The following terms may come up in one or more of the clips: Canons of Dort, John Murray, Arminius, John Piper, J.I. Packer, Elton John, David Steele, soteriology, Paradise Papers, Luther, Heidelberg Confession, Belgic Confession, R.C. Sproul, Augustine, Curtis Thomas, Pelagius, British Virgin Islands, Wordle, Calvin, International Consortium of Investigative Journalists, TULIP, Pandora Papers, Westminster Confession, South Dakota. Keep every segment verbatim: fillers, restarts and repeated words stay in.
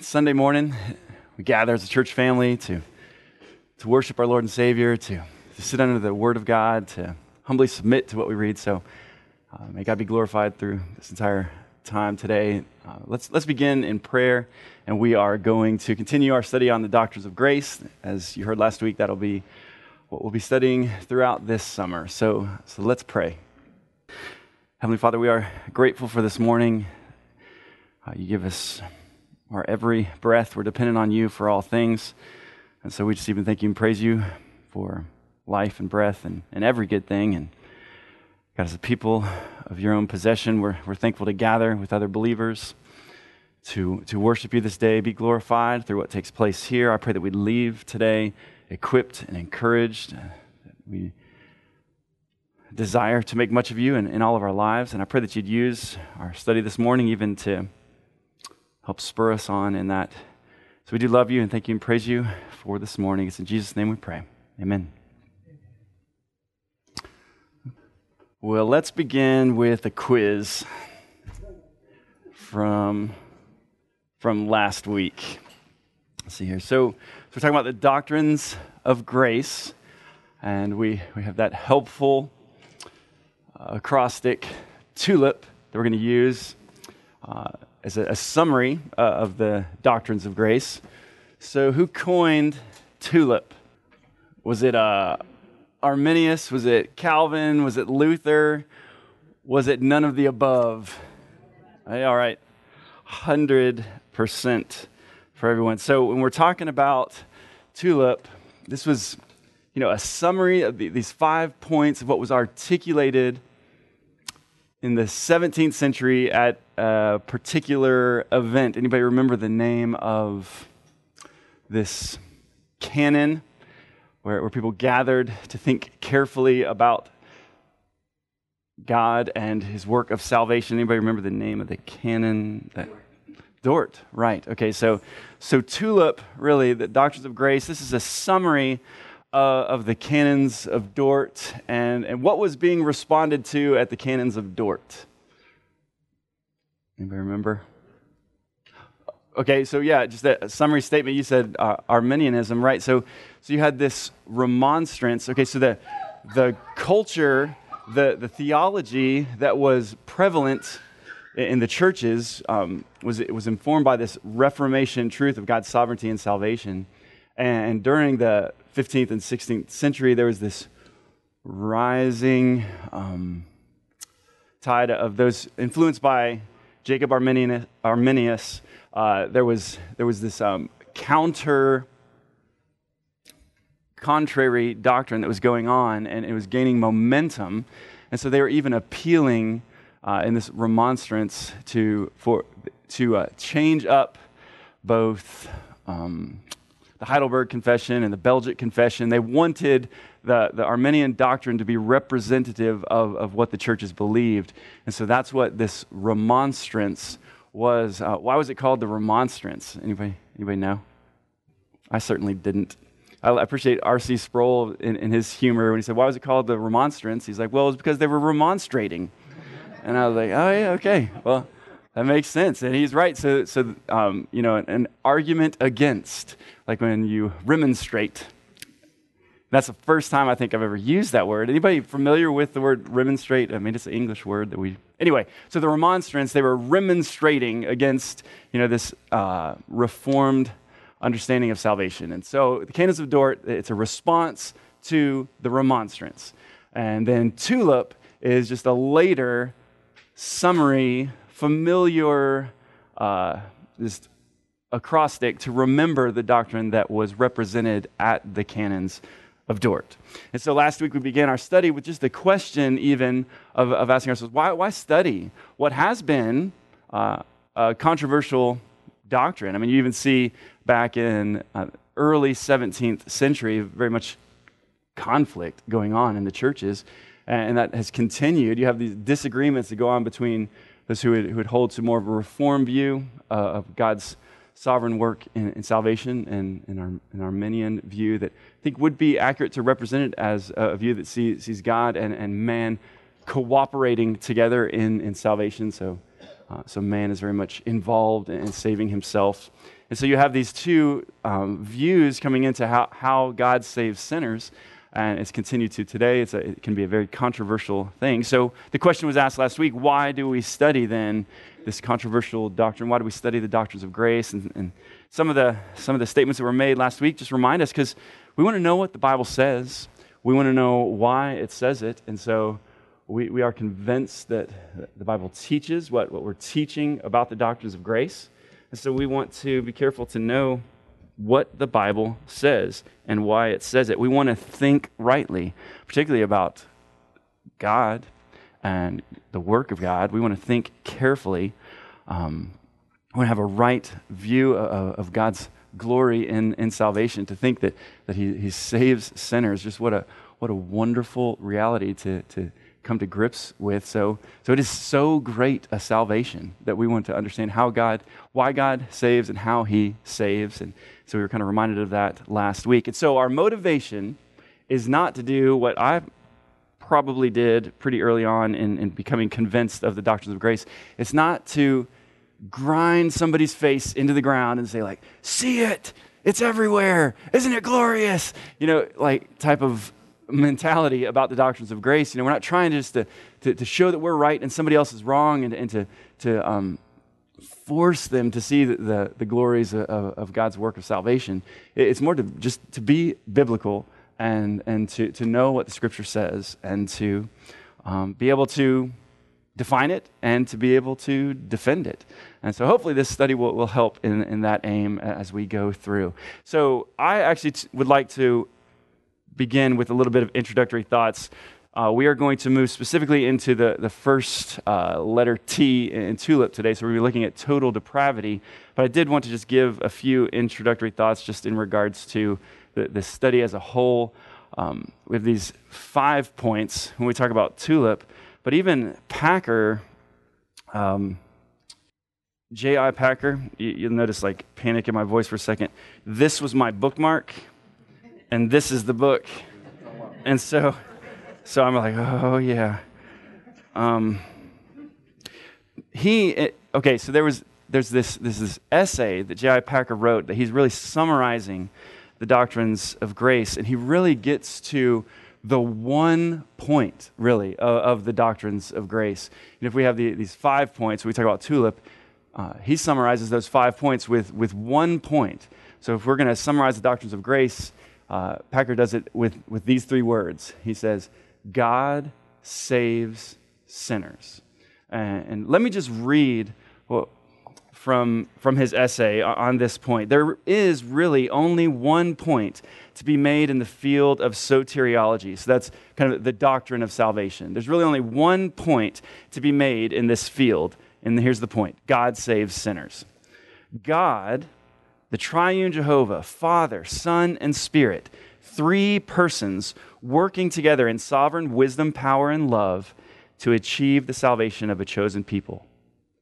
Sunday morning, we gather as a church family to, to worship our Lord and Savior, to, to sit under the Word of God, to humbly submit to what we read. So uh, may God be glorified through this entire time today. Uh, let's let's begin in prayer, and we are going to continue our study on the doctrines of grace. As you heard last week, that'll be what we'll be studying throughout this summer. So, so let's pray. Heavenly Father, we are grateful for this morning. Uh, you give us our every breath. We're dependent on you for all things. And so we just even thank you and praise you for life and breath and, and every good thing. And God, as a people of your own possession, we're, we're thankful to gather with other believers to, to worship you this day. Be glorified through what takes place here. I pray that we leave today equipped and encouraged. That we desire to make much of you in, in all of our lives. And I pray that you'd use our study this morning even to help spur us on in that. So we do love you and thank you and praise you for this morning. It's in Jesus' name we pray. Amen. Well, let's begin with a quiz from, from last week. Let's see here. So, so we're talking about the doctrines of grace, and we, we have that helpful uh, acrostic TULIP that we're going to use uh, as a, a summary uh, of the doctrines of grace. So who coined TULIP? Was it uh, Arminius? Was it Calvin? Was it Luther? Was it none of the above? All right, one hundred percent for everyone. So when we're talking about TULIP, this was, you know, a summary of the, these five points of what was articulated in the seventeenth century at a particular event. Anybody remember the name of this canon where, where people gathered to think carefully about God and his work of salvation? Anybody remember the name of the canon? That, Dort, right. Okay, so so TULIP, really, the doctrines of grace, this is a summary Uh, of the Canons of Dort, and, and what was being responded to at the Canons of Dort? Anybody remember? Okay, so yeah, just a summary statement. You said uh, Arminianism, right? So so you had this remonstrance. Okay, so the, the culture, the, the theology that was prevalent in the churches um, was, it was informed by this Reformation truth of God's sovereignty and salvation. And during the fifteenth and sixteenth century, there was this rising um, tide of those influenced by Jacob Arminius. Arminius uh, there was there was this um, counter, contrary doctrine that was going on, and it was gaining momentum. And so they were even appealing uh, in this remonstrance to for to uh, change up both. Um, The Heidelberg Confession and the Belgic Confession. They wanted the, the Arminian doctrine to be representative of, of what the churches believed. And so that's what this remonstrance was. Uh, why was it called the remonstrance? Anybody, anybody know? I certainly didn't. I appreciate R C Sproul in, in his humor when he said, why was it called the remonstrance? He's like, well, it was because they were remonstrating. And I was like, oh, yeah, okay. Well, that makes sense, and he's right. So, so um, you know, an, an argument against, like when you remonstrate. That's the first time I think I've ever used that word. Anybody familiar with the word remonstrate? I mean, it's an English word that we. Anyway, so the remonstrants, they were remonstrating against, you know, this uh, reformed understanding of salvation. And so, the Canons of Dort, it's a response to the remonstrance, and then TULIP is just a later summary. Familiar, uh, just acrostic to remember the doctrine that was represented at the Canons of Dort. And so last week we began our study with just the question even of, of asking ourselves, why, why study what has been uh, a controversial doctrine? I mean, you even see back in uh, early seventeenth century, very much conflict going on in the churches, and that has continued. You have these disagreements that go on between those who would, who would hold to more of a reform view uh, of God's sovereign work in, in salvation and, and our, an Arminian view that I think would be accurate to represent it as a view that sees, sees God and, and man cooperating together in, in salvation. So, uh, so man is very much involved in saving himself. And so you have these two um, views coming into how, how God saves sinners, and it's continued to today. It's a, it can be a very controversial thing. So the question was asked last week, why do we study then this controversial doctrine? Why do we study the doctrines of grace? And, and some of the some of the statements that were made last week just remind us, because we want to know what the Bible says. We want to know why it says it. And so we, we are convinced that the Bible teaches what, what we're teaching about the doctrines of grace. And so we want to be careful to know what the Bible says and why it says it. We want to think rightly, particularly about God and the work of God. We want to think carefully. Um, we want to have a right view of, of God's glory in, in salvation. To think that, that he, he saves sinners, just what a what a wonderful reality to, to come to grips with. So, so it is so great a salvation that we want to understand how God, why God saves and how he saves. And so we were kind of reminded of that last week. And so our motivation is not to do what I probably did pretty early on in, in becoming convinced of the doctrines of grace. It's not to grind somebody's face into the ground and say like, see it, it's everywhere, isn't it glorious? You know, like type of mentality about the doctrines of grace. You know, we're not trying just to, to, to show that we're right and somebody else is wrong, and, and to, to um, force them to see the, the, the glories of, of God's work of salvation. It's more to just to be biblical and, and to, to know what the Scripture says, and to um, be able to define it and to be able to defend it. And so hopefully this study will, will help in, in that aim as we go through. So I actually t- would like to begin with a little bit of introductory thoughts. Uh, we are going to move specifically into the, the first uh, letter T in TULIP today, so we're going to be looking at total depravity. But I did want to just give a few introductory thoughts just in regards to the, the study as a whole. Um, we have these five points when we talk about TULIP, but even Packer, um, J I Packer, you, you'll notice like panic in my voice for a second. This was my bookmark, and this is the book. And so so I'm like, oh, yeah. Um, he, it, okay, so there was there's this, this, this essay that J I Packer wrote that he's really summarizing the doctrines of grace, and he really gets to the one point, really, of, of the doctrines of grace. And if we have the, these five points, we talk about TULIP, uh, he summarizes those five points with, with one point. So if we're going to summarize the doctrines of grace, Uh, Packer does it with, with these three words. He says, God saves sinners. And, and let me just read well, from, from his essay on this point. There is really only one point to be made in the field of soteriology. So that's kind of the doctrine of salvation. There's really only one point to be made in this field. And here's the point. God saves sinners. God, the triune Jehovah, Father, Son, and Spirit, three persons working together in sovereign wisdom, power, and love to achieve the salvation of a chosen people.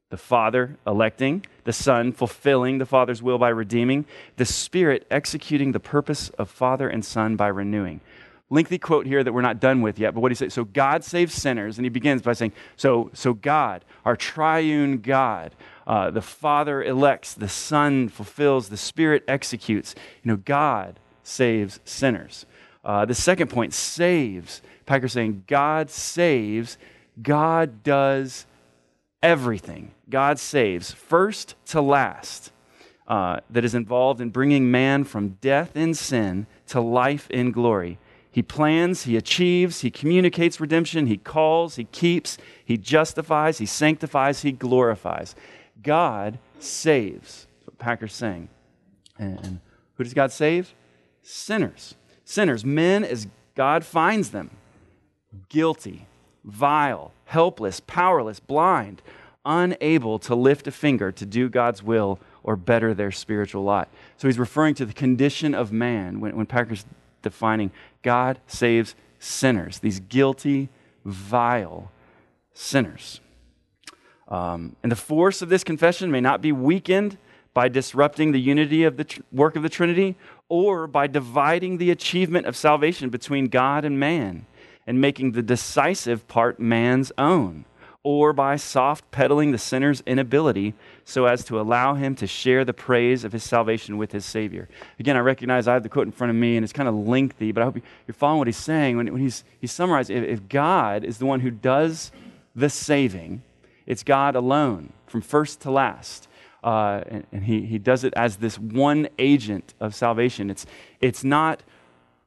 The Father electing, the Son fulfilling the Father's will by redeeming, the Spirit executing the purpose of Father and Son by renewing. Lengthy quote here that we're not done with yet, but what he says, so God saves sinners, and he begins by saying, so, so God, our triune God, Uh, the Father elects, the Son fulfills, the Spirit executes. You know, God saves sinners. Uh, the second point, saves. Packer's saying, God saves. God does everything. God saves, first to last, uh, that is involved in bringing man from death in sin to life in glory. He plans, he achieves, he communicates redemption, he calls, he keeps, he justifies, he sanctifies, he glorifies. God saves. That's what Packer's saying. And who does God save? Sinners. Sinners. Men as God finds them. Guilty, vile, helpless, powerless, blind, unable to lift a finger to do God's will or better their spiritual lot. So he's referring to the condition of man when, when Packer's defining God saves sinners, these guilty, vile sinners. Um, and the force of this confession may not be weakened by disrupting the unity of the tr- work of the Trinity or by dividing the achievement of salvation between God and man and making the decisive part man's own or by soft peddling the sinner's inability so as to allow him to share the praise of his salvation with his Savior. Again, I recognize I have the quote in front of me, and it's kind of lengthy, but I hope you're following what he's saying. When, when he's, he's summarized, if, if God is the one who does the saving, it's God alone, from first to last. Uh, and and he, he does it as this one agent of salvation. It's, it's not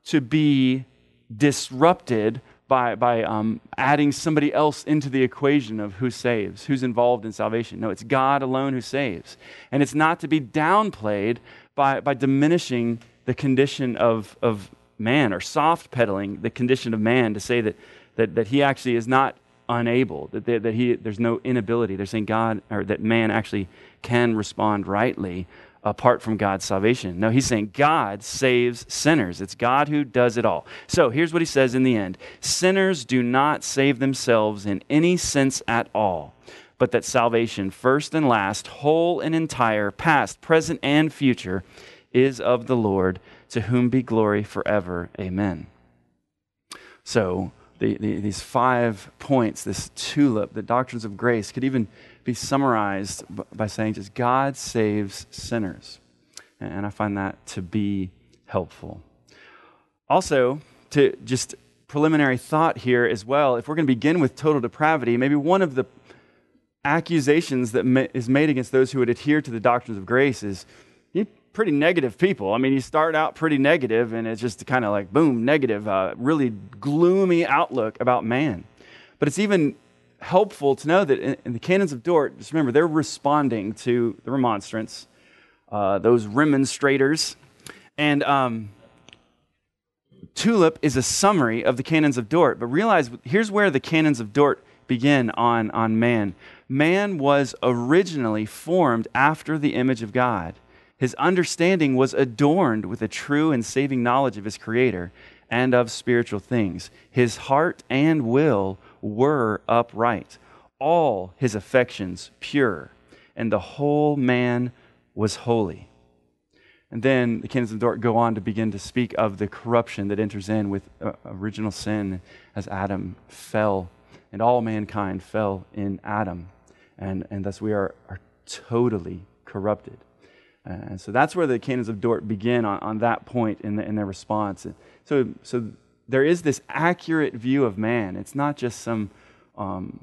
to be disrupted by, by um, adding somebody else into the equation of who saves, who's involved in salvation. No, it's God alone who saves. And it's not to be downplayed by, by diminishing the condition of, of man, or soft peddling the condition of man to say that, that, that he actually is not unable, that, they, that he there's no inability. They're saying God, or that man actually can respond rightly apart from God's salvation. No, he's saying God saves sinners. It's God who does it all. So here's what he says in the end. Sinners do not save themselves in any sense at all, but that salvation, first and last, whole and entire, past, present, and future, is of the Lord, to whom be glory forever. Amen. So the, the, these five points, this tulip, the doctrines of grace, could even be summarized by saying just God saves sinners. And I find that to be helpful. Also, to just preliminary thought here as well, if we're going to begin with total depravity, maybe one of the accusations that ma- is made against those who would adhere to the doctrines of grace is, you pretty negative people. I mean, you start out pretty negative, and it's just kind of like, boom, negative, uh, really gloomy outlook about man. But it's even helpful to know that in, in the Canons of Dort, just remember, they're responding to the remonstrance, uh, those remonstrators. And um, TULIP is a summary of the Canons of Dort. But realize, here's where the Canons of Dort begin on, on man. Man was originally formed after the image of God. His understanding was adorned with a true and saving knowledge of his Creator and of spiritual things. His heart and will were upright, all his affections pure, and the whole man was holy. And then the Canons of Dort go on to begin to speak of the corruption that enters in with uh, original sin, as Adam fell, and all mankind fell in Adam, and, and thus we are, are totally corrupted. Uh, and so that's where the Canons of Dort begin on, on that point in, the, in their response. So, so there is this accurate view of man. It's not just some um,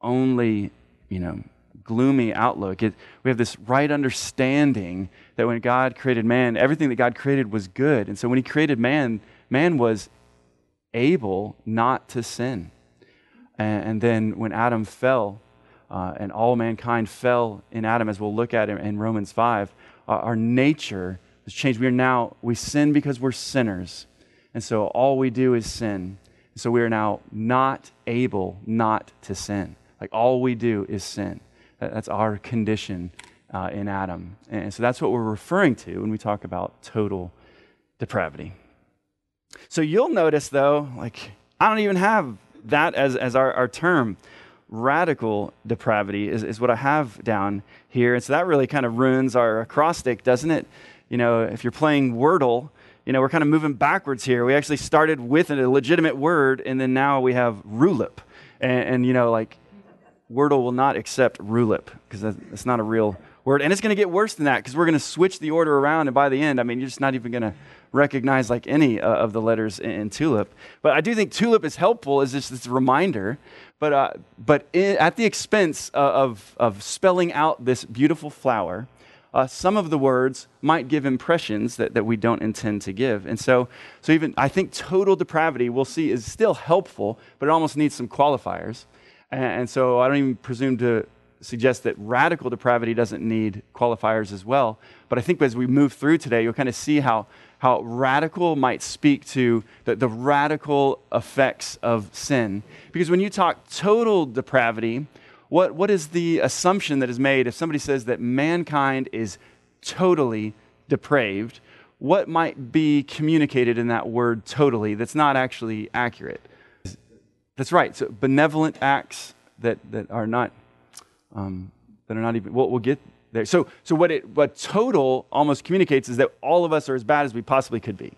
only, you know, gloomy outlook. It, we have this right understanding that when God created man, everything that God created was good. And so when he created man, man was able not to sin. And, and then when Adam fell, uh, and all mankind fell in Adam, as we'll look at in, in Romans five, uh, our nature has changed. We are now, we sin because we're sinners. And so all we do is sin. So we are now not able not to sin. Like, all we do is sin. That's our condition uh, in Adam. And so that's what we're referring to when we talk about total depravity. So you'll notice, though, like, I don't even have that as, as our, our term. Radical depravity is, is what I have down here. And so that really kind of ruins our acrostic, doesn't it? You know, if you're playing Wordle, you know, we're kind of moving backwards here. We actually started with a legitimate word, and then now we have rulip. And, and you know, like, Wordle will not accept rulip because that's not a real word. And it's going to get worse than that because we're going to switch the order around. And by the end, I mean, you're just not even going to recognize, like, any uh, of the letters in, in TULIP. But I do think TULIP is helpful as just this reminder, but uh, but in, at the expense of, of, of spelling out this beautiful flower, Uh, some of the words might give impressions that, that we don't intend to give. And so so even I think total depravity, we'll see, is still helpful, but it almost needs some qualifiers. And, and so I don't even presume to suggest that radical depravity doesn't need qualifiers as well. But I think as we move through today, you'll kind of see how, how radical might speak to the, the radical effects of sin. Because when you talk total depravity, What What is the assumption that is made if somebody says that mankind is totally depraved? What might be communicated in that word totally that's not actually accurate? That's right. So benevolent acts that, that are not um, that are not even, we'll, we'll get there. So so what it what total almost communicates is that all of us are as bad as we possibly could be.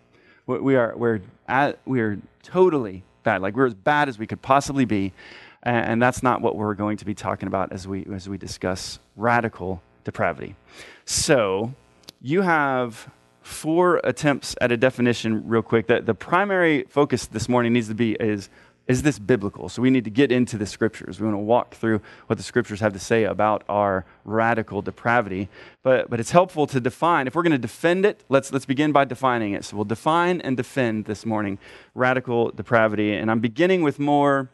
We are we're at, we are totally bad. Like, we're as bad as we could possibly be. and that's not what we're going to be talking about as we as we discuss radical depravity. So you have four attempts at a definition real quick. That the primary focus this morning needs to be is, is this biblical? So we need to get into the scriptures. We want to walk through what the scriptures have to say about our radical depravity. But but it's helpful to define. If we're going to defend it, let's let's begin by defining it. So we'll define and defend this morning radical depravity. And I'm beginning with more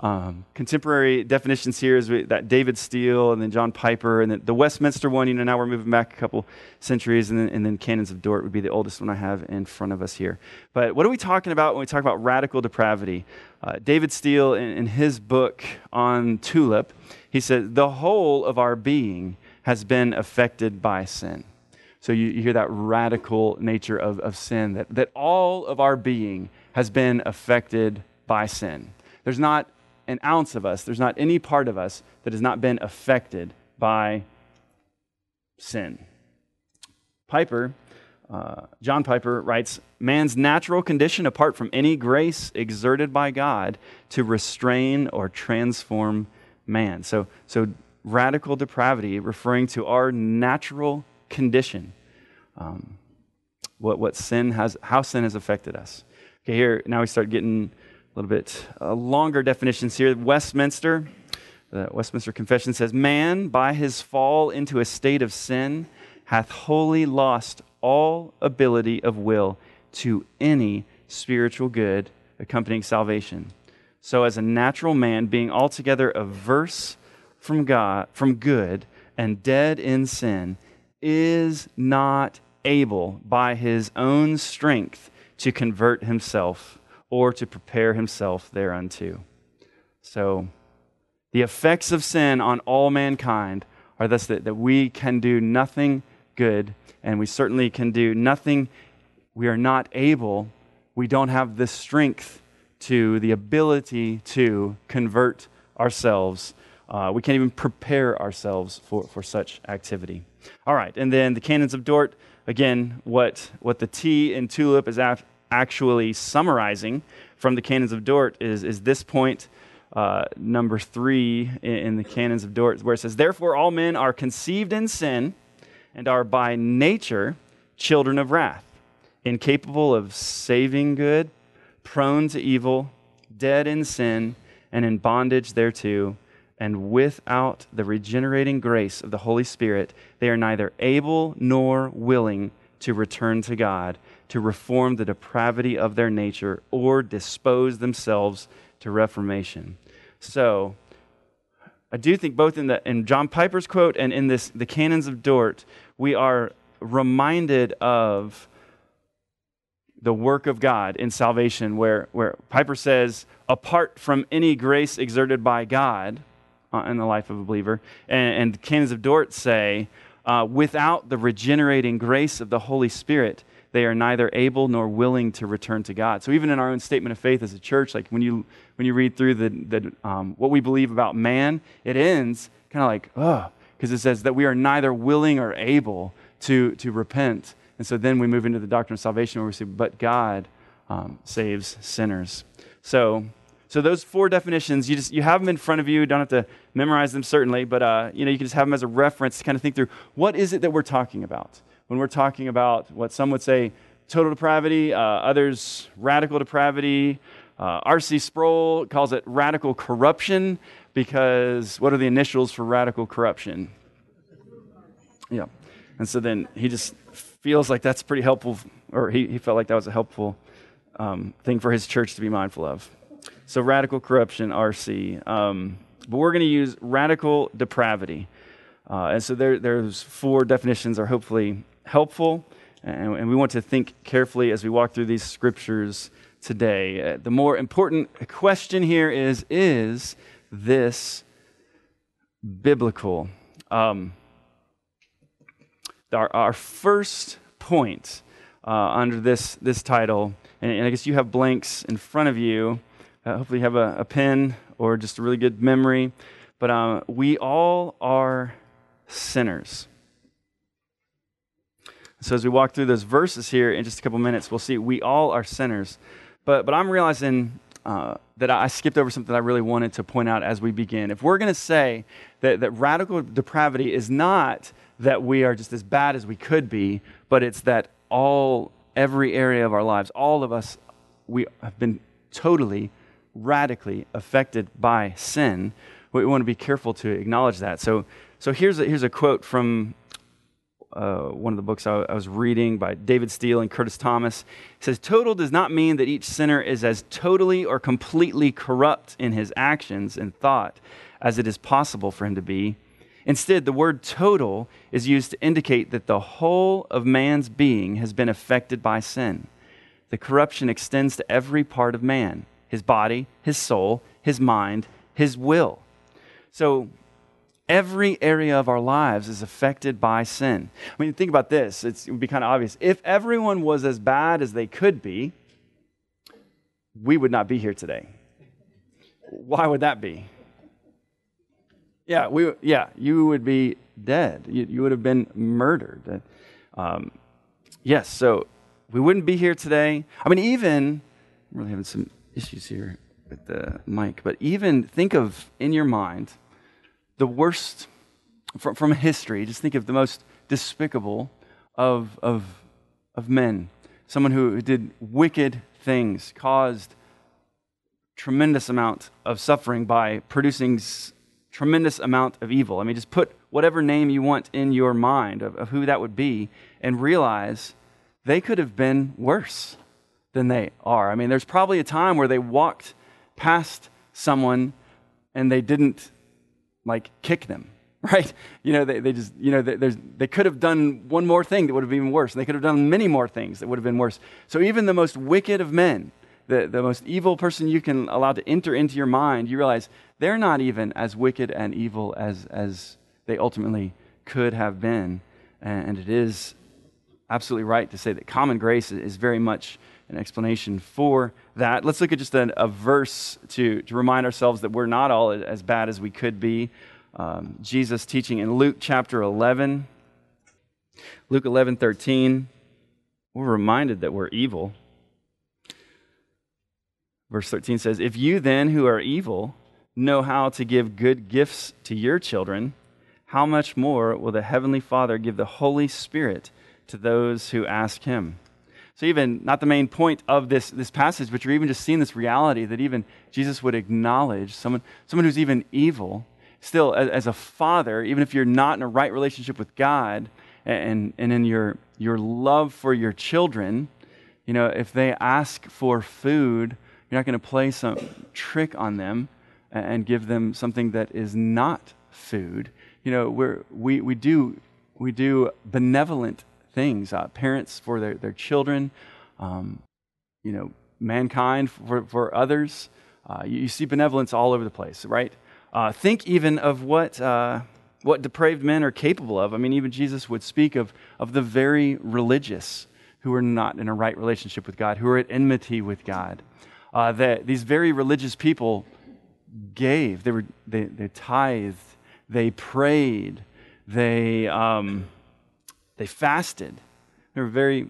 um, contemporary definitions here, is we, that David Steele and then John Piper and then the Westminster one. You know, now we're moving back a couple centuries, and then, and then Canons of Dort would be the oldest one I have in front of us here. But what are we talking about when we talk about radical depravity? Uh, David Steele, in, in his book on TULIP, he said, the whole of our being has been affected by sin. So you, you hear that radical nature of, of sin, that, that all of our being has been affected by sin. There's not an ounce of us, there's not any part of us that has not been affected by sin. Piper, uh, John Piper writes, man's natural condition apart from any grace exerted by God to restrain or transform man. So, so radical depravity referring to our natural condition, um, what, what sin has, how sin has affected us. Okay, here, now we start getting a little bit uh, longer definitions here. Westminster, the Westminster Confession says, man, by his fall into a state of sin, hath wholly lost all ability of will to any spiritual good accompanying salvation. So as a natural man, being altogether averse from God, from good, and dead in sin, is not able by his own strength to convert himself or to prepare himself thereunto. So the effects of sin on all mankind are thus that, that we can do nothing good, and we certainly can do nothing, we are not able, we don't have the strength to, the ability to convert ourselves. Uh, we can't even prepare ourselves for, for such activity. All right, and then the Canons of Dort, again, what, what the T in TULIP is after, actually summarizing from the Canons of Dort is, is this point, uh, number three in, in the Canons of Dort, where it says, therefore all men are conceived in sin and are by nature children of wrath, incapable of saving good, prone to evil, dead in sin, and in bondage thereto, and without the regenerating grace of the Holy Spirit, they are neither able nor willing to return to God, to reform the depravity of their nature, or dispose themselves to reformation. So I do think both in, the, in John Piper's quote and in this the Canons of Dort, we are reminded of the work of God in salvation, where, where Piper says, apart from any grace exerted by God uh, in the life of a believer, and, and the Canons of Dort say, uh, without the regenerating grace of the Holy Spirit, they are neither able nor willing to return to God. So even in our own statement of faith as a church, like when you when you read through the, the um, what we believe about man, it ends kind of like, oh, because it says that we are neither willing or able to, to repent. And so then we move into the doctrine of salvation where we say, but God um, saves sinners. So so those four definitions, you just you have them in front of you. You don't have to memorize them certainly, but uh, you know you can just have them as a reference to kind of think through, what is it that we're talking about? When we're talking about what some would say total depravity, uh, others radical depravity, uh, R C Sproul calls it radical corruption, because what are the initials for radical corruption? Yeah. And so then he just feels like that's pretty helpful, or he, he felt like that was a helpful um, thing for his church to be mindful of. So radical corruption, R C. Um, but we're going to use radical depravity. Uh, and so there, there's four definitions are hopefully helpful, and, and we want to think carefully as we walk through these scriptures today. Uh, the more important question here is, is this biblical? Um, our, our first point uh, under this, this title, and, and I guess you have blanks in front of you, uh, hopefully you have a, a pen or just a really good memory, but uh, we all are sinners. So as we walk through those verses here in just a couple minutes, we'll see we all are sinners. But but I'm realizing uh, that I skipped over something that I really wanted to point out as we begin. If we're going to say that, that radical depravity is not that we are just as bad as we could be, but it's that all, every area of our lives, all of us, we have been totally, radically affected by sin, we want to be careful to acknowledge that. So so here's a, here's a quote from uh, one of the books I, I was reading by David Steele and Curtis Thomas. It says, "Total does not mean that each sinner is as totally or completely corrupt in his actions and thought as it is possible for him to be. Instead, the word total is used to indicate that the whole of man's being has been affected by sin. The corruption extends to every part of man, his body, his soul, his mind, his will." So every area of our lives is affected by sin. I mean, think about this. It's, it would be kind of obvious. If everyone was as bad as they could be, we would not be here today. Why would that be? Yeah, we. Yeah, you would be dead. You, you would have been murdered. Um, yes, so we wouldn't be here today. I mean, even, I'm really having some issues here with the mic, but even think of, in your mind, the worst from, from history. Just think of the most despicable of of of men, someone who did wicked things, caused tremendous amount of suffering by producing s- tremendous amount of evil. I mean, just put whatever name you want in your mind of, of who that would be, and realize they could have been worse than they are. I mean, there's probably a time where they walked past someone and they didn't like kick them, right? You know, they, they just, you know, they, there's, they could have done one more thing that would have been worse. And they could have done many more things that would have been worse. So even the most wicked of men, the, the most evil person you can allow to enter into your mind, you realize they're not even as wicked and evil as, as they ultimately could have been. And it is absolutely right to say that common grace is very much an explanation for that. Let's look at just an, a verse to, to remind ourselves that we're not all as bad as we could be. Um, Jesus teaching in Luke chapter eleven, Luke eleven thirteen, we're reminded that we're evil. Verse thirteen says, "If you then who are evil know how to give good gifts to your children, how much more will the Heavenly Father give the Holy Spirit to those who ask Him?" So even, not the main point of this, this passage, but you're even just seeing this reality that even Jesus would acknowledge someone, someone who's even evil, still as, as a father, even if you're not in a right relationship with God, and, and in your, your love for your children, you know, if they ask for food, you're not going to play some trick on them and give them something that is not food. You know, we're, we, we do, we do benevolent things, uh, parents for their, their children, um, you know, mankind for, for others. Uh, you, you see benevolence all over the place, right? Uh, think even of what uh, what depraved men are capable of. I mean, even Jesus would speak of of the very religious who are not in a right relationship with God, who are at enmity with God. Uh, that these very religious people gave, they were they, they tithed, they prayed, they. Um, They fasted. There were very,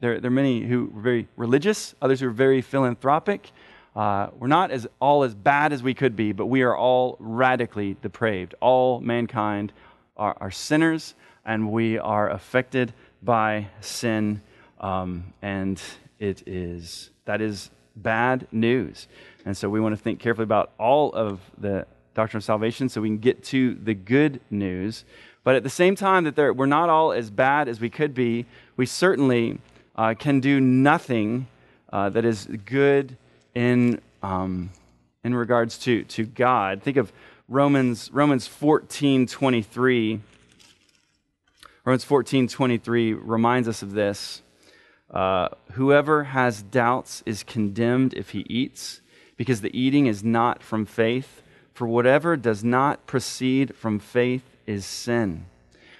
there, there are many who were very religious, others who were very philanthropic. Uh, we're not as all as bad as we could be, but we are all radically depraved. All mankind are, are sinners, and we are affected by sin. Um, and it is that is bad news. And so we want to think carefully about all of the doctrine of salvation, so we can get to the good news. But at the same time that there, we're not all as bad as we could be, we certainly uh, can do nothing uh, that is good in um, in regards to, to God. Think of Romans Romans fourteen twenty three. Romans fourteen twenty three reminds us of this. Uh, Whoever has doubts is condemned if he eats, because the eating is not from faith. For whatever does not proceed from faith is sin.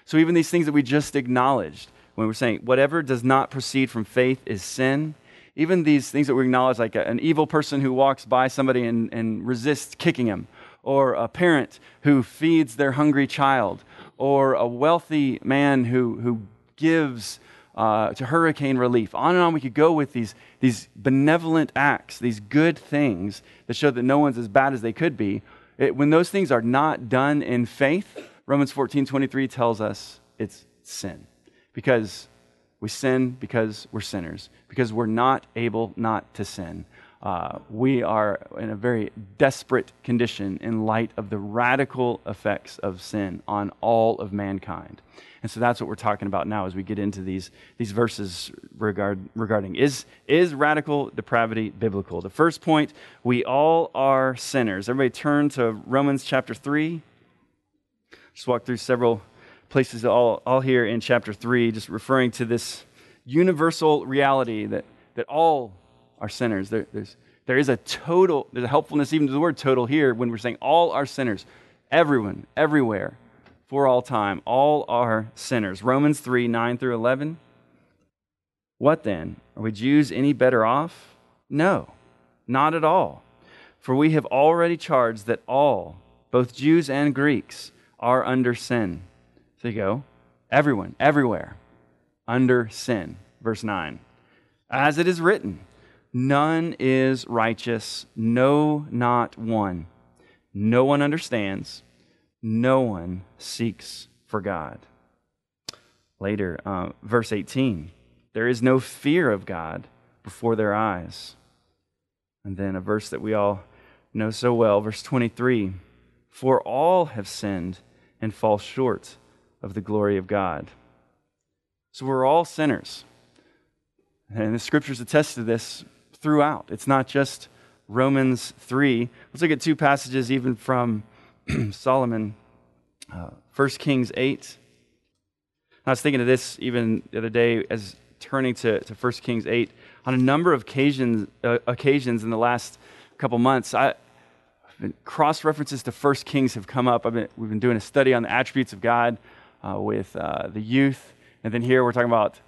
So even these things that we just acknowledged, when we're saying whatever does not proceed from faith is sin, even these things that we acknowledge, like a, an evil person who walks by somebody and, and resists kicking him, or a parent who feeds their hungry child, or a wealthy man who, who gives uh, to hurricane relief. On and on we could go with these, these benevolent acts, these good things that show that no one's as bad as they could be. It, when those things are not done in faith, Romans fourteen twenty-three tells us it's sin. Because we sin because we're sinners. Because we're not able not to sin. Uh, we are in a very desperate condition in light of the radical effects of sin on all of mankind. And so that's what we're talking about now as we get into these, these verses regard, regarding is, is radical depravity biblical? The first point, we all are sinners. Everybody turn to Romans chapter three. Just walk through several places all, all here in chapter three, just referring to this universal reality that, that all are sinners. There, there's, there is a total, there's a helpfulness even to the word total here when we're saying all are sinners. Everyone, everywhere, for all time, all are sinners. Romans three, nine through eleven. What then? Are we Jews any better off? No, not at all. For we have already charged that all, both Jews and Greeks, are under sin. So you go, everyone, everywhere, under sin. Verse nine. As it is written, none is righteous, no, not one. No one understands, no one seeks for God. Later, uh, verse eighteen, there is no fear of God before their eyes. And then a verse that we all know so well, verse twenty-three, for all have sinned and fall short of the glory of God. So we're all sinners. And the scriptures attest to this throughout. It's not just Romans three. Let's look at two passages even from Solomon. Uh, First Kings eight. I was thinking of this even the other day as turning to, to First Kings eight. On a number of occasions, uh, occasions in the last couple months, I, cross-references to First Kings have come up. I've been, we've been doing a study on the attributes of God uh, with uh, the youth. And then here we're talking about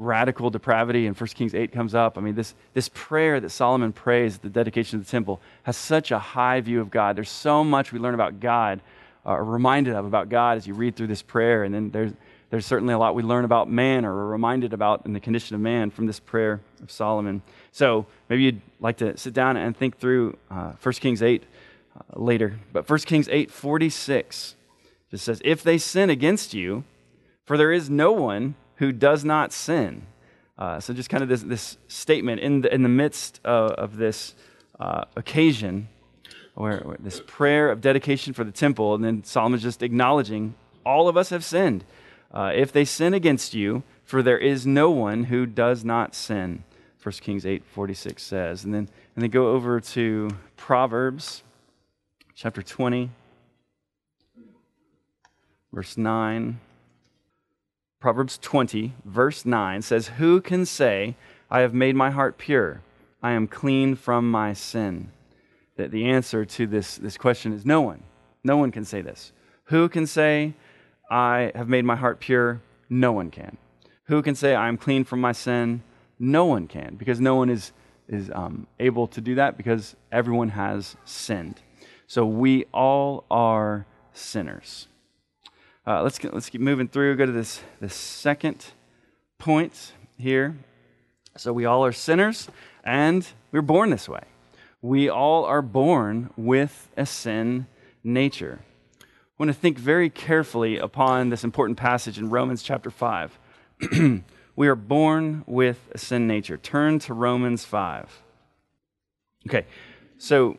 radical depravity, and First Kings eight comes up. I mean, this, this prayer that Solomon prays at the dedication of the temple has such a high view of God. There's so much we learn about God, are uh, reminded of about God as you read through this prayer. And then there's, there's certainly a lot we learn about man or are reminded about in the condition of man from this prayer of Solomon. So maybe you'd like to sit down and think through uh, First Kings eight uh, later. But First Kings eight forty-six just says, if they sin against you, for there is no one who does not sin. Uh, so just kind of this, this statement in the, in the midst of, of this uh, occasion, where, where this prayer of dedication for the temple, and then Solomon's just acknowledging, all of us have sinned. Uh, if they sin against you, for there is no one who does not sin, First Kings eight forty-six says. And then, and then go over to Proverbs chapter twenty, verse nine. Proverbs twenty, verse nine says, who can say, I have made my heart pure, I am clean from my sin? That the answer to this, this question is no one. No one can say this. Who can say, I have made my heart pure? No one can. Who can say, I am clean from my sin? No one can, because no one is, is um, able to do that, because everyone has sinned. So we all are sinners. Uh, let's get, let's keep moving through. Go to this, this second point here. So we all are sinners, and we're born this way. We all are born with a sin nature. I want to think very carefully upon this important passage in Romans chapter five. We are born with a sin nature. Turn to Romans five. Okay, so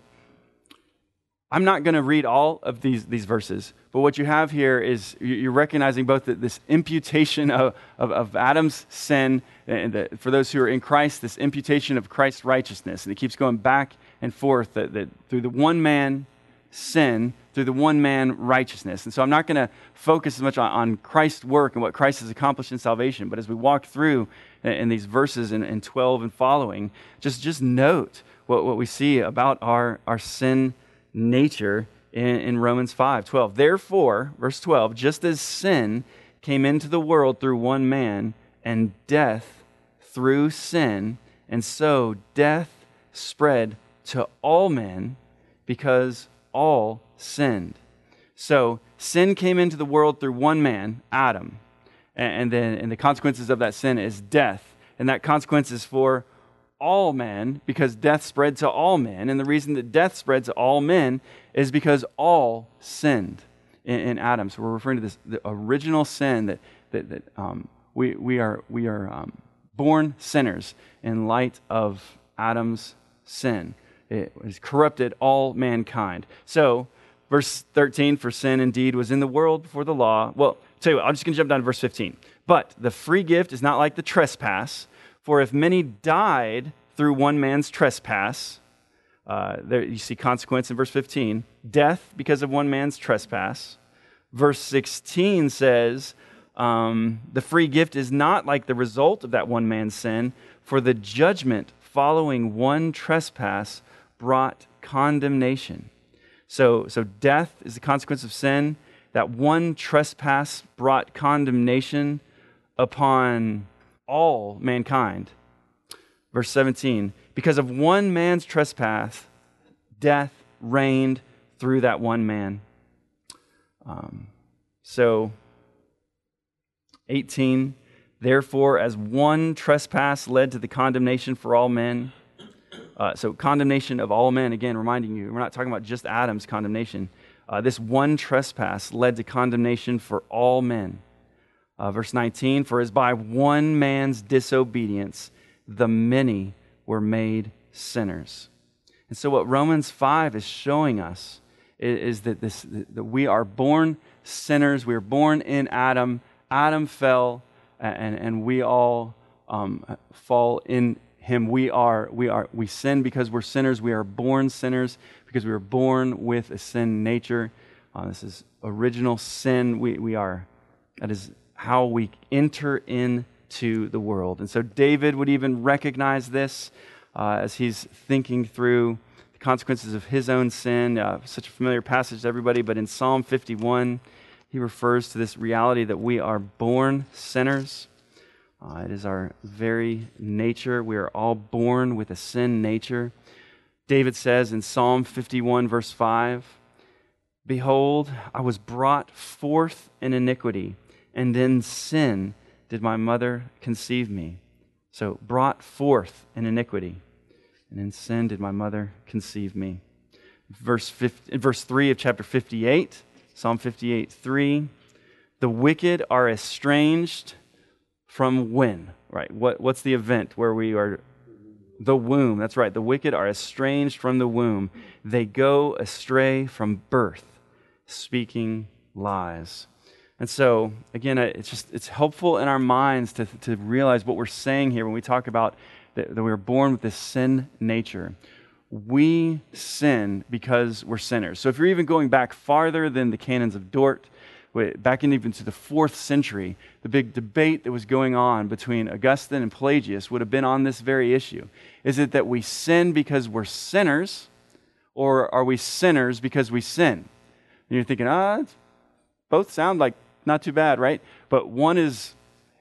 I'm not going to read all of these, these verses, but what you have here is you're recognizing both this imputation of, of, of Adam's sin, and the, for those who are in Christ, this imputation of Christ's righteousness. And it keeps going back and forth that, that through the one man, sin, through the one man, righteousness. And so I'm not going to focus as much on, on Christ's work and what Christ has accomplished in salvation, but as we walk through in, in these verses in, in twelve and following, just, just note what, what we see about our, our sin nature in, in Romans five twelve. Therefore, verse twelve, just as sin came into the world through one man, and death through sin, and so death spread to all men because all sinned. So sin came into the world through one man, Adam, and then and the consequences of that sin is death. And that consequence is for all men, because death spread to all men. And the reason that death spread to all men is because all sinned in, in Adam. So we're referring to this the original sin that that, that um, we we are we are um, born sinners in light of Adam's sin. It has corrupted all mankind. So, verse thirteen, for sin indeed was in the world before the law. Well, tell you what, I'm just going to jump down to verse fifteen. But the free gift is not like the trespass, for if many died through one man's trespass, uh, there you see consequence in verse fifteen, death because of one man's trespass. Verse sixteen says, um, the free gift is not like the result of that one man's sin, for the judgment following one trespass brought condemnation. So, so death is the consequence of sin. That one trespass brought condemnation upon all mankind. Verse seventeen, because of one man's trespass, death reigned through that one man. Um, so, eighteen, therefore, as one trespass led to the condemnation for all men, uh, so condemnation of all men, again, reminding you, we're not talking about just Adam's condemnation. Uh, this one trespass led to condemnation for all men. Uh, verse nineteen, for as by one man's disobedience, the many were made sinners. And so what Romans five is showing us is, is that, this, that we are born sinners. We are born in Adam. Adam fell, and, and we all um, fall in him. We are, we are, we sin because we're sinners. We are born sinners because we were born with a sin nature. Uh, this is original sin. We we are. That is how we enter into the world. And so David would even recognize this uh, as he's thinking through the consequences of his own sin. Uh, such a familiar passage to everybody, but in Psalm fifty-one, he refers to this reality that we are born sinners. Uh, it is our very nature. We are all born with a sin nature. David says in Psalm fifty-one, verse five, behold, I was brought forth in iniquity, and in sin did my mother conceive me. So, brought forth in iniquity, and in sin did my mother conceive me. Verse fifteen, verse three of chapter fifty-eight, Psalm fifty-eight, three, the wicked are estranged. From when, right? What what's the event where we are? The womb. That's right. The wicked are estranged from the womb. They go astray from birth, speaking lies. And so, again, it's just it's helpful in our minds to to realize what we're saying here when we talk about that, that we were born with this sin nature. We sin because we're sinners. So if you're even going back farther than the Canons of Dort, back in even to the fourth century, the big debate that was going on between Augustine and Pelagius would have been on this very issue. Is it that we sin because we're sinners, or are we sinners because we sin? And you're thinking, ah, both sound like not too bad, right? But one is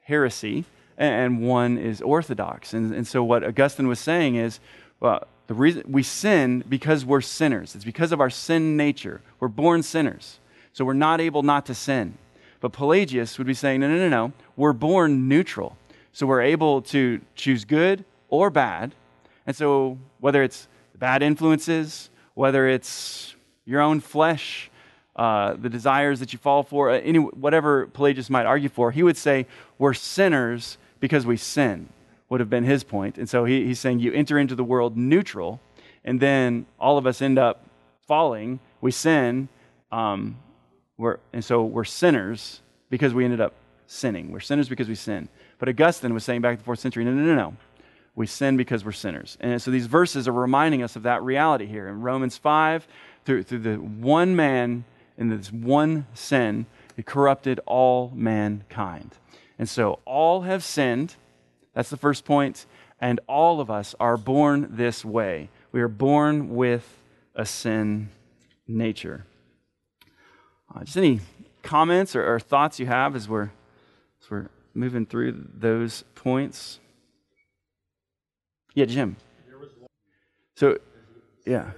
heresy, and one is orthodox. And, and so what Augustine was saying is, well, the reason we sin because we're sinners. It's because of our sin nature. We're born sinners. So we're not able not to sin. But Pelagius would be saying, no, no, no, no. We're born neutral. So we're able to choose good or bad. And so whether it's bad influences, whether it's your own flesh, uh, the desires that you fall for, uh, any, whatever Pelagius might argue for, he would say, we're sinners because we sin, would have been his point. And so he, he's saying you enter into the world neutral, and then all of us end up falling. We sin. Um, We're, and so we're sinners because we ended up sinning. We're sinners because we sin. But Augustine was saying back in the fourth century, no, no, no, no. We sin because we're sinners. And so these verses are reminding us of that reality here. In Romans five, through, through the one man and this one sin, it corrupted all mankind. And so all have sinned. That's the first point. And all of us are born this way. We are born with a sin nature. Uh, just any comments or, or thoughts you have as we're as we're moving through those points? Yeah, Jim. So, yeah,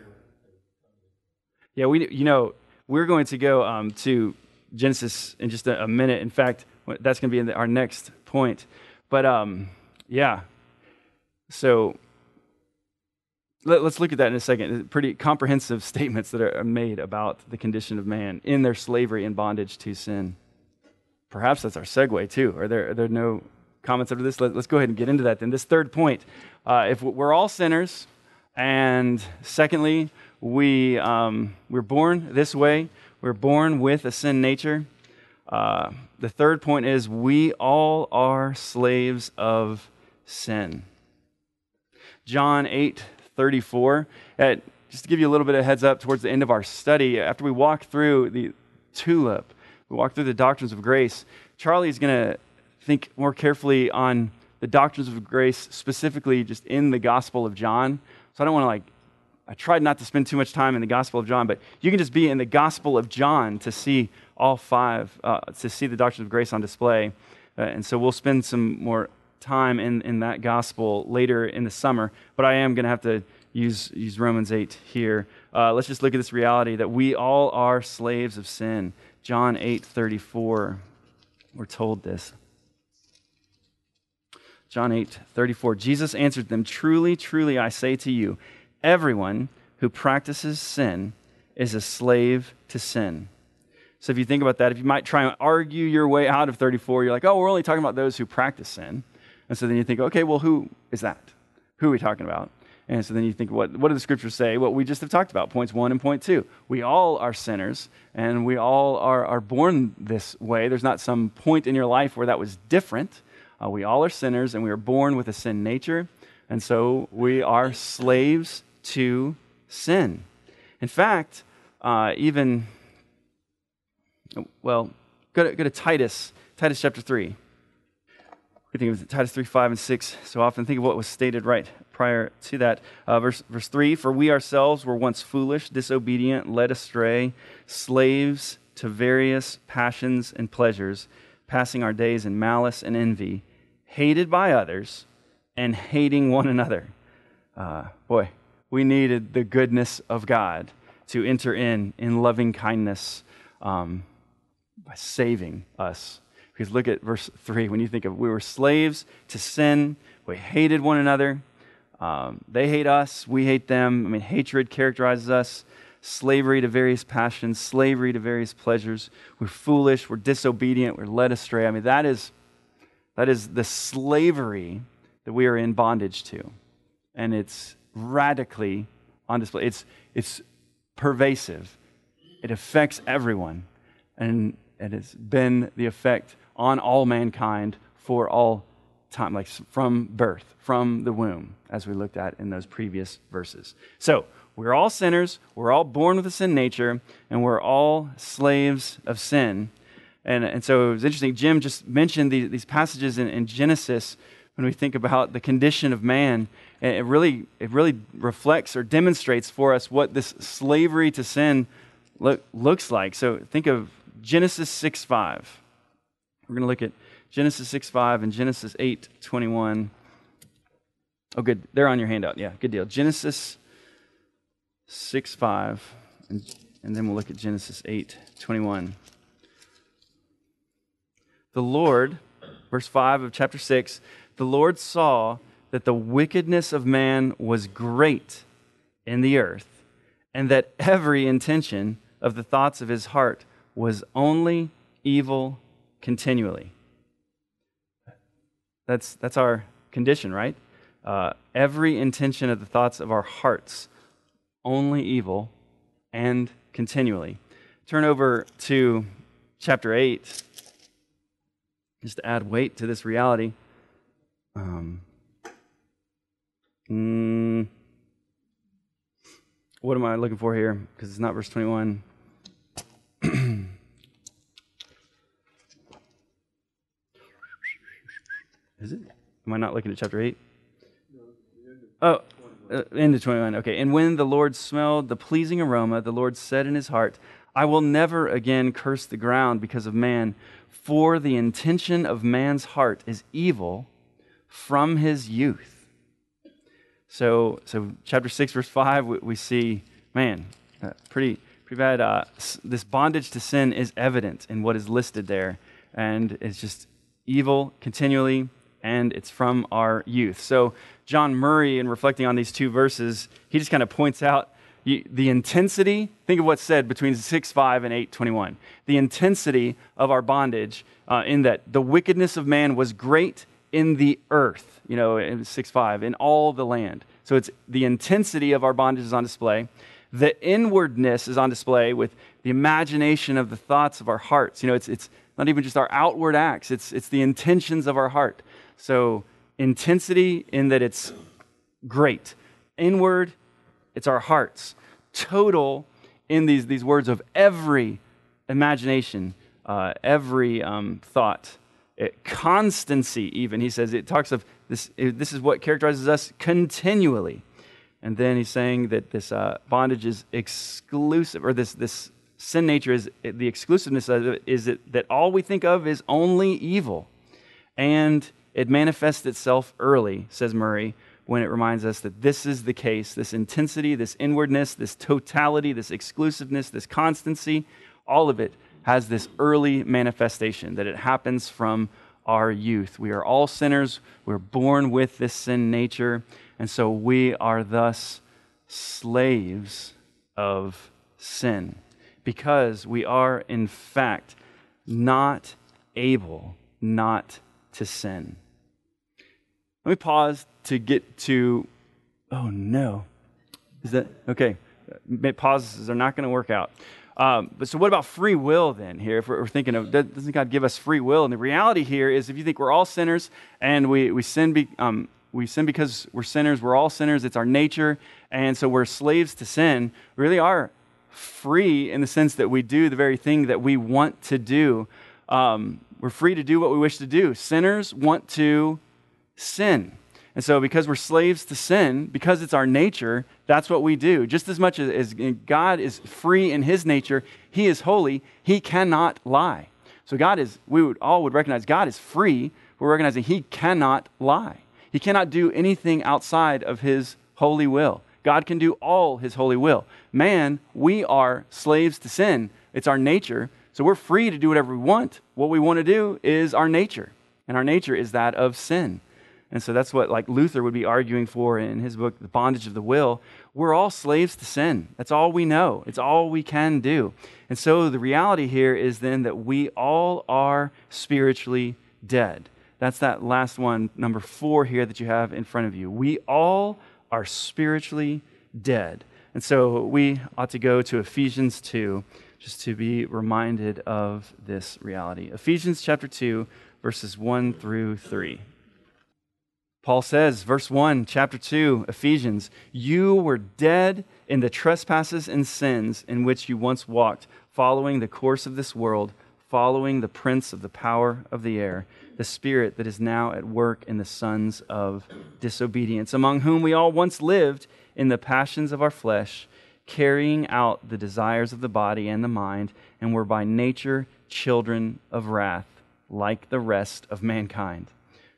yeah. We you know we're going to go um, to Genesis in just a, a minute. In fact, That's going to be in the, our next point. But um, yeah, so let, let's look at that in a second. Pretty comprehensive statements that are made about the condition of man in their slavery and bondage to sin. Perhaps that's our segue too. Are there, are there no comments after this? Let, let's go ahead and get into that then. This third point, uh, if we're all sinners, and secondly, we, um, we're born this way. We're born with a sin nature. Uh, the third point is we all are slaves of sin. John eight thirty-four. Uh, just to give you a little bit of heads up towards the end of our study, after we walk through the TULIP, we walk through the doctrines of grace, Charlie's going to think more carefully on the doctrines of grace, specifically just in the Gospel of John. So I don't want to like, I tried not to spend too much time in the Gospel of John, but you can just be in the Gospel of John to see all five, uh, to see the doctrines of grace on display. Uh, and so we'll spend some more time in, in that Gospel later in the summer, but I am going to have to use, use Romans eight here. Uh, let's just look at this reality that we all are slaves of sin. John eight thirty-four, we're told this. John eight thirty-four, Jesus answered them, "Truly, truly, I say to you, everyone who practices sin is a slave to sin." So if you think about that, if you might try and argue your way out of thirty-four, you're like, oh, we're only talking about those who practice sin. And so then you think, okay, well, who is that? Who are we talking about? And so then you think, what, what do the scriptures say? What we just have talked about, points one and point two. We all are sinners, and we all are, are born this way. There's not some point in your life where that was different. Uh, we all are sinners, and we are born with a sin nature, and so we are slaves to sin. In fact, uh, even, well, go to, go to Titus, Titus chapter three. We think of Titus three, five, and six, so often think of what was stated right prior to that. Uh, verse, verse three, "For we ourselves were once foolish, disobedient, led astray, slaves to various passions and pleasures, passing our days in malice and envy, hated by others, and hating one another." Uh, boy, we needed the goodness of God to enter in in loving kindness um, by saving us. Because look at verse three. When you think of, we were slaves to sin, we hated one another. Um, they hate us, we hate them. I mean, hatred characterizes us. Slavery to various passions, slavery to various pleasures. We're foolish, we're disobedient, we're led astray. I mean, that is that is the slavery that we are in bondage to. And it's radically on display. It's it's pervasive. It affects everyone. And it has been the effect on all mankind for all time, like from birth, from the womb, as we looked at in those previous verses. So, we're all sinners, we're all born with a sin nature, and we're all slaves of sin. And, and so it was interesting, Jim just mentioned these, these passages in, in Genesis when we think about the condition of man, and it really, it really reflects or demonstrates for us what this slavery to sin look, looks like. So think of Genesis six five. We're going to look at Genesis six five and Genesis eight twenty-one. Oh, good, they're on your handout, yeah, good deal. Genesis six five, and, and then we'll look at Genesis eight twenty-one. The Lord, verse five of chapter six, "The Lord saw that the wickedness of man was great in the earth, and that every intention of the thoughts of his heart was only evil continually." That's, that's our condition, right? Uh, every intention of the thoughts of our hearts, only evil, and continually. Turn over to chapter eight, just to add weight to this reality. Um, mm, what am I looking for here? Because it's not verse twenty-one. Is it? Am I not looking at chapter eight? Oh, Uh, into twenty-one, okay. "And when the Lord smelled the pleasing aroma, the Lord said in his heart, I will never again curse the ground because of man, for the intention of man's heart is evil from his youth." So, so chapter six, verse five, we, we see, man, uh, pretty, pretty bad. Uh, s- this bondage to sin is evident in what is listed there. and it's just evil continually, and it's from our youth. So John Murray, in reflecting on these two verses, he just kind of points out the intensity, think of what's said between six five and eight twenty-one, the intensity of our bondage uh, in that the wickedness of man was great in the earth, you know, in six five, in all the land. So it's the intensity of our bondage is on display. The inwardness is on display with the imagination of the thoughts of our hearts. You know, it's it's not even just our outward acts, it's it's the intentions of our heart. So intensity in that it's great. Inward, it's our hearts. Total in these, these words of every imagination, uh, every um, thought. It, constancy even, he says, it talks of this, it, this is what characterizes us continually. And then he's saying that this uh, bondage is exclusive, or this this sin nature is, the exclusiveness of it is it, that all we think of is only evil. And it manifests itself early, says Murray, when it reminds us that this is the case, this intensity, this inwardness, this totality, this exclusiveness, this constancy, all of it has this early manifestation, that it happens from our youth. We are all sinners. We're born with this sin nature. And so we are thus slaves of sin because we are, in fact, not able not to sin. Let me pause to get to, oh no, is that, okay, pauses are not going to work out. Um, but so what about free will then here? If we're, we're thinking of, doesn't God give us free will? And the reality here is if you think we're all sinners and we, we sin, be, um, we sin because we're sinners, we're all sinners, it's our nature, and so we're slaves to sin, we really are free in the sense that we do the very thing that we want to do. Um, we're free to do what we wish to do. Sinners want to sin. And so because we're slaves to sin, because it's our nature, that's what we do. Just as much as God is free in his nature, he is holy, he cannot lie. So God is, we would all would recognize God is free. We're recognizing he cannot lie. He cannot do anything outside of his holy will. God can do all his holy will. Man, we are slaves to sin. It's our nature. So we're free to do whatever we want. What we want to do is our nature. And our nature is that of sin. And so that's what like Luther would be arguing for in his book, The Bondage of the Will. We're all slaves to sin. That's all we know. It's all we can do. And so the reality here is then that we all are spiritually dead. That's that last one, number four here that you have in front of you. We all are spiritually dead. And so we ought to go to Ephesians two just to be reminded of this reality. Ephesians chapter two, verses one through three. Paul says, verse one, chapter two, Ephesians, you were dead in the trespasses and sins in which you once walked, following the course of this world, following the prince of the power of the air, the spirit that is now at work in the sons of disobedience, among whom we all once lived in the passions of our flesh, carrying out the desires of the body and the mind, and were by nature children of wrath, like the rest of mankind.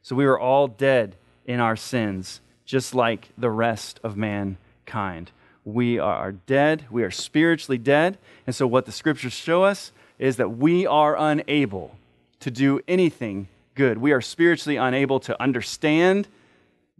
So we were all dead in our sins, just like the rest of mankind. We are dead. We are spiritually dead. And so what the scriptures show us is that we are unable to do anything good. We are spiritually unable to understand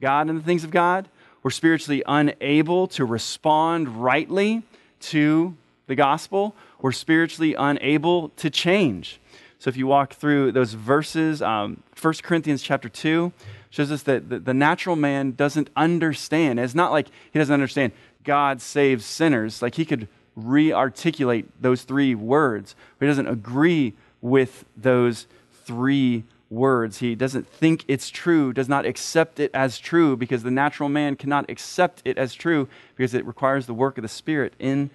God and the things of God. We're spiritually unable to respond rightly to the gospel. We're spiritually unable to change. So if you walk through those verses, um, First Corinthians chapter two shows us that the, the natural man doesn't understand. It's not like he doesn't understand God saves sinners. Like he could re-articulate those three words, but he doesn't agree with those three words. He doesn't think it's true, does not accept it as true, because the natural man cannot accept it as true because it requires the work of the Spirit in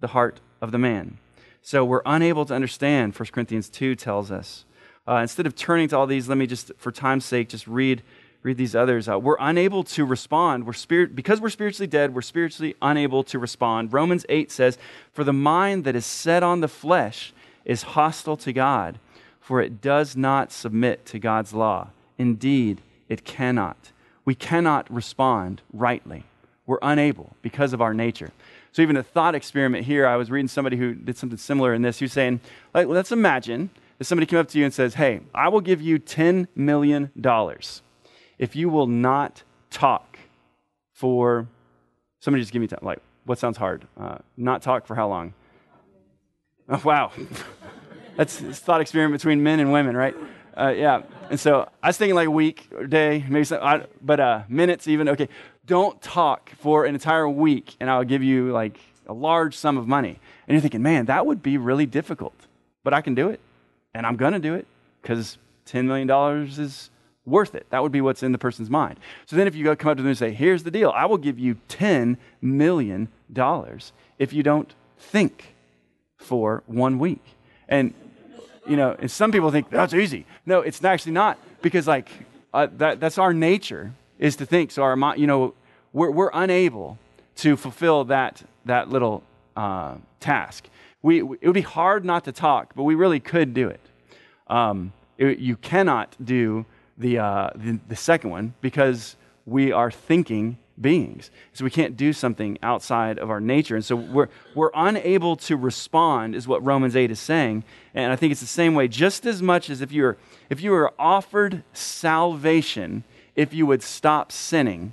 the heart of the man. So we're unable to understand, First Corinthians two tells us. Uh, instead of turning to all these, let me just, for time's sake, just read read these others. Uh, we're unable to respond. We're spirit because we're spiritually dead, we're spiritually unable to respond. Romans eight says, for the mind that is set on the flesh is hostile to God, for it does not submit to God's law. Indeed, it cannot. We cannot respond rightly. We're unable because of our nature. So even a thought experiment here, I was reading somebody who did something similar in this, who's saying, like, let's imagine if somebody came up to you and says, hey, I will give you ten million dollars if you will not talk for, somebody just give me time, like, what sounds hard? Uh, not talk for how long? Oh, wow. That's a thought experiment between men and women, right? Uh, yeah. And so I was thinking like a week or day, maybe some, I, but uh, minutes even. Okay, don't talk for an entire week and I'll give you like a large sum of money. And you're thinking, man, that would be really difficult, but I can do it. And I'm going to do it because ten million dollars is worth it. That would be what's in the person's mind. So then if you go come up to them and say, here's the deal. I will give you ten million dollars if you don't think for one week. And, you know, and some people think that's easy. No, it's actually not, because like uh, that, that's our nature is to think. So our, you know, we're, we're unable to fulfill that, that little uh, task. We, it would be hard not to talk, but we really could do it. Um, it you cannot do the, uh, the the second one because we are thinking beings, so we can't do something outside of our nature, and so we're we're unable to respond, is what Romans eight is saying. And I think it's the same way. Just as much as if you're if you were offered salvation, if you would stop sinning,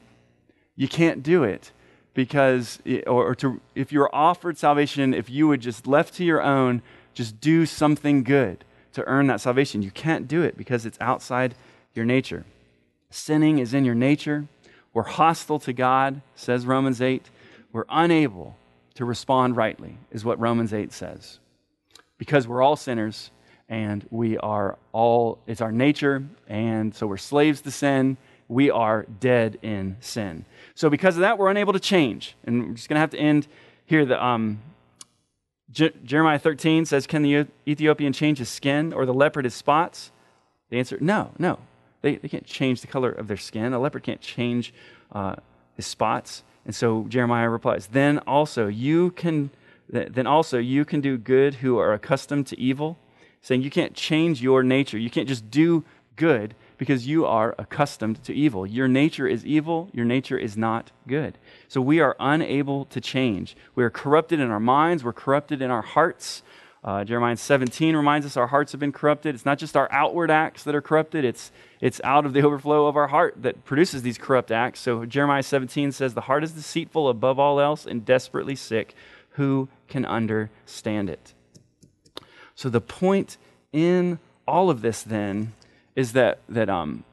you can't do it. Because, or to, if you're offered salvation, if you would just left to your own, just do something good to earn that salvation, you can't do it because it's outside your nature. Sinning is in your nature. We're hostile to God, says Romans eight. We're unable to respond rightly, is what Romans eight says. Because we're all sinners and we are all, it's our nature, and so we're slaves to sin. We are dead in sin. So because of that, we're unable to change. And we're just going to have to end here. The, um, Je- Jeremiah thirteen says, can the Ethiopian change his skin or the leopard his spots? The answer, no, no. They, they can't change the color of their skin. A leopard can't change uh, his spots. And so Jeremiah replies, then also you can th- then also you can do good who are accustomed to evil, saying you can't change your nature. You can't just do good, because you are accustomed to evil. Your nature is evil. Your nature is not good. So we are unable to change. We are corrupted in our minds. We're corrupted in our hearts. Uh, Jeremiah seventeen reminds us our hearts have been corrupted. It's not just our outward acts that are corrupted. It's, it's out of the overflow of our heart that produces these corrupt acts. So Jeremiah seventeen says, the heart is deceitful above all else and desperately sick. Who can understand it? So the point in all of this then is that that um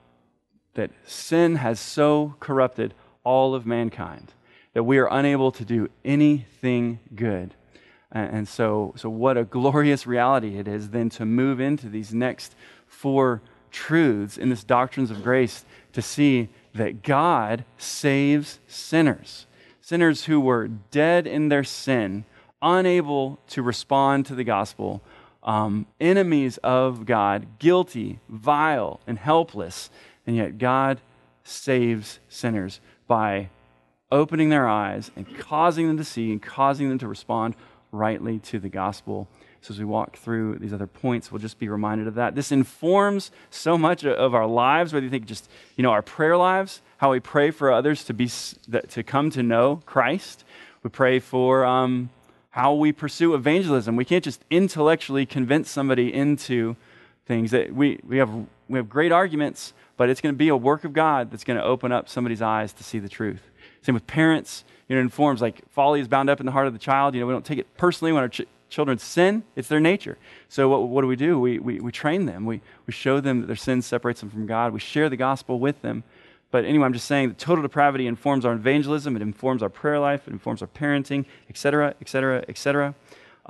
that sin has so corrupted all of mankind that we are unable to do anything good. And so so what a glorious reality it is then to move into these next four truths in this doctrines of grace, to see that God saves sinners. Sinners who were dead in their sin, unable to respond to the gospel, Um, enemies of God, guilty, vile, and helpless, and yet God saves sinners by opening their eyes and causing them to see and causing them to respond rightly to the gospel. So as we walk through these other points, we'll just be reminded of that. This informs so much of our lives, whether you think just, you know, our prayer lives, how we pray for others to be to come to know Christ. We pray for um, how we pursue evangelism. We can't just intellectually convince somebody into things. That we, we have we have great arguments, but it's going to be a work of God that's going to open up somebody's eyes to see the truth. Same with parents. You know, informs like folly is bound up in the heart of the child. You know, we don't take it personally when our ch- children sin. It's their nature. So what, what do we do? We, we we train them. We we show them that their sin separates them from God. We share the gospel with them. But anyway, I'm just saying that total depravity informs our evangelism, it informs our prayer life, it informs our parenting, et cetera, et cetera, et cetera.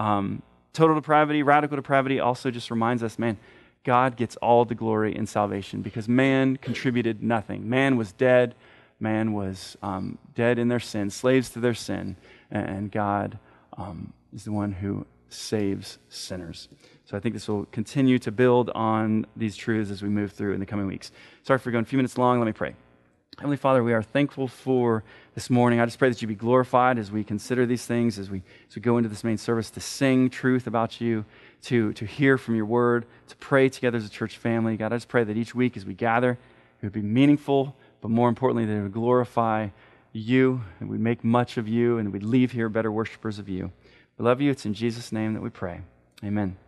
Um, total depravity, radical depravity also just reminds us, man, God gets all the glory in salvation because man contributed nothing. Man was dead. Man was um, dead in their sin, slaves to their sin. And God um, is the one who saves sinners. So I think this will continue to build on these truths as we move through in the coming weeks. Sorry for going a few minutes long. Let me pray. Heavenly Father, we are thankful for this morning. I just pray that you be glorified as we consider these things, as we as we go into this main service to sing truth about you, to, to hear from your word, to pray together as a church family. God, I just pray that each week as we gather, it would be meaningful, but more importantly, that it would glorify you, and we'd make much of you, and we'd leave here better worshipers of you. We love you. It's in Jesus' name that we pray. Amen.